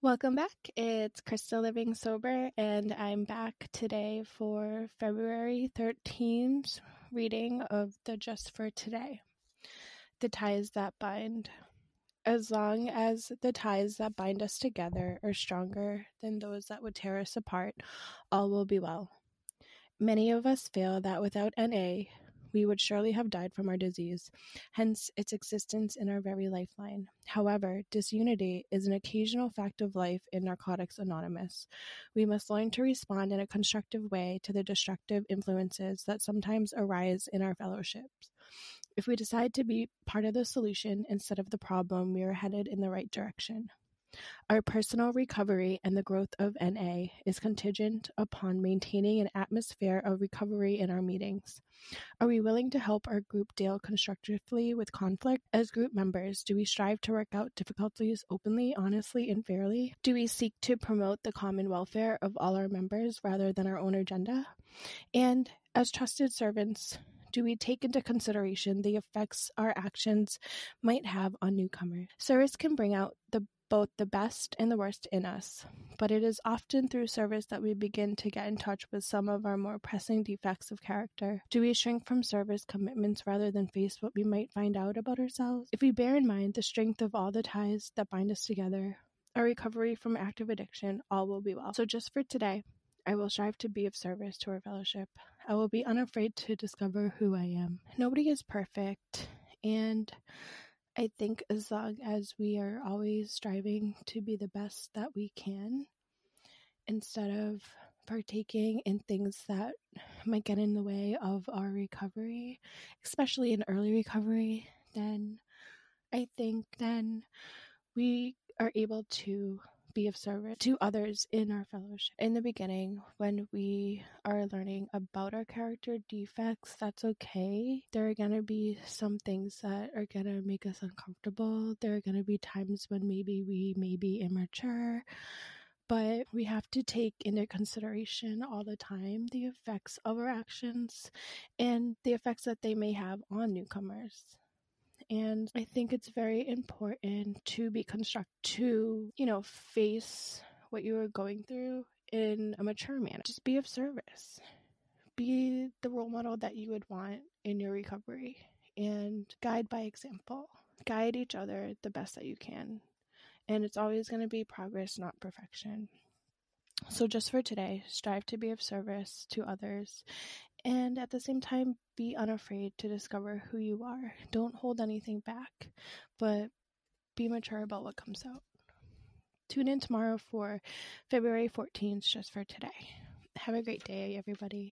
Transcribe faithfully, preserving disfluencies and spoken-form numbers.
Welcome back. It's Christa Living Sober, and I'm back today for February thirteenth reading of the Just For Today, The Ties That Bind. As long as the ties that bind us together are stronger than those that would tear us apart, all will be well. Many of us feel that without N A, we would surely have died from our disease, hence its existence in our very lifeline. However, disunity is an occasional fact of life in Narcotics Anonymous. We must learn to respond in a constructive way to the destructive influences that sometimes arise in our fellowships. If we decide to be part of the solution instead of the problem, we are headed in the right direction. Our personal recovery and the growth of N A is contingent upon maintaining an atmosphere of recovery in our meetings. Are we willing to help our group deal constructively with conflict? As group members, do we strive to work out difficulties openly, honestly, and fairly? Do we seek to promote the common welfare of all our members rather than our own agenda? And as trusted servants, do we take into consideration the effects our actions might have on newcomers? Service can bring out the both the best and the worst in us, but it is often through service that we begin to get in touch with some of our more pressing defects of character. Do we shrink from service commitments rather than face what we might find out about ourselves? If we bear in mind the strength of all the ties that bind us together, our recovery from active addiction, all will be well. So just for today, I will strive to be of service to our fellowship. I will be unafraid to discover who I am. Nobody is perfect, and I think as long as we are always striving to be the best that we can, instead of partaking in things that might get in the way of our recovery, especially in early recovery, then I think then we are able to be of service to others in our fellowship. In the beginning, when we are learning about our character defects, that's okay. There are going to be some things that are going to make us uncomfortable. There are going to be times when maybe we may be immature, but we have to take into consideration all the time the effects of our actions and the effects that they may have on newcomers. And I think it's very important to be constructive, to, you know, face what you are going through in a mature manner. Just be of service. Be the role model that you would want in your recovery and guide by example. Guide each other the best that you can. And it's always going to be progress, not perfection. So just for today, strive to be of service to others. And at the same time, be unafraid to discover who you are. Don't hold anything back, but be mature about what comes out. Tune in tomorrow for February fourteenth, Just For Today. Have a great day, everybody.